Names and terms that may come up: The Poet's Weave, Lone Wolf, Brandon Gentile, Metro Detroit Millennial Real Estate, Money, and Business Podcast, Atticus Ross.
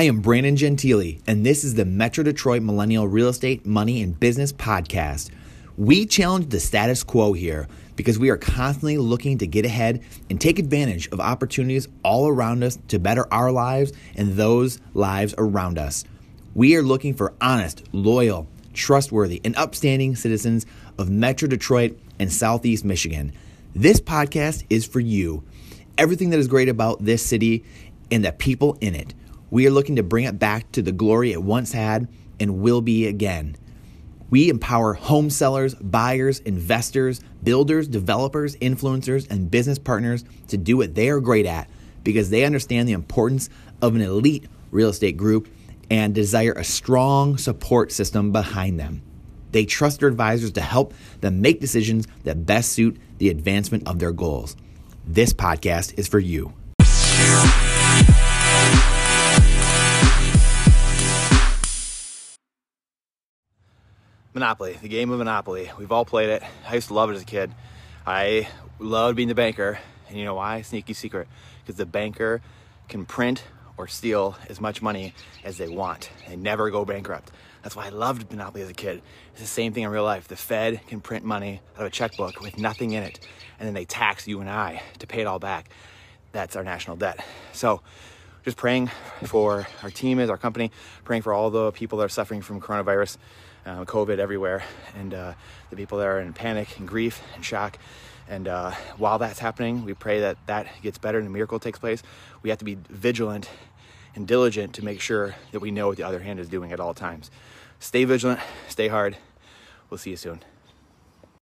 I am Brandon Gentile, and this is the Metro Detroit Millennial Real Estate, Money, and Business Podcast. We challenge the status quo here because we are constantly looking to get ahead and take advantage of opportunities all around us to better our lives and those lives around us. We are looking for honest, loyal, trustworthy, and upstanding citizens of Metro Detroit and Southeast Michigan. This podcast is for you. Everything that is great about this city and the people in it. We are looking to bring it back to the glory it once had and will be again. We empower home sellers, buyers, investors, builders, developers, influencers, and business partners to do what they are great at because they understand the importance of an elite real estate group and desire a strong support system behind them. They trust their advisors to help them make decisions that best suit the advancement of their goals. This podcast is for you. Monopoly, the game of Monopoly. We've all played it. I used to love it as a kid. I loved being the banker. And you know why? Sneaky secret. Because the banker can print or steal as much money as they want. They never go bankrupt. That's why I loved Monopoly as a kid. It's the same thing in real life. The Fed can print money out of a checkbook with nothing in it. And then they tax you and I to pay it all back. That's our national debt. So just praying for our team, as our company, praying for all the people that are suffering from coronavirus. COVID everywhere, and the people that are in panic and grief and shock. And while that's happening, we pray that that gets better and a miracle takes place. We have to be vigilant and diligent to make sure that we know what the other hand is doing at all times. Stay vigilant, stay hard. We'll see you soon.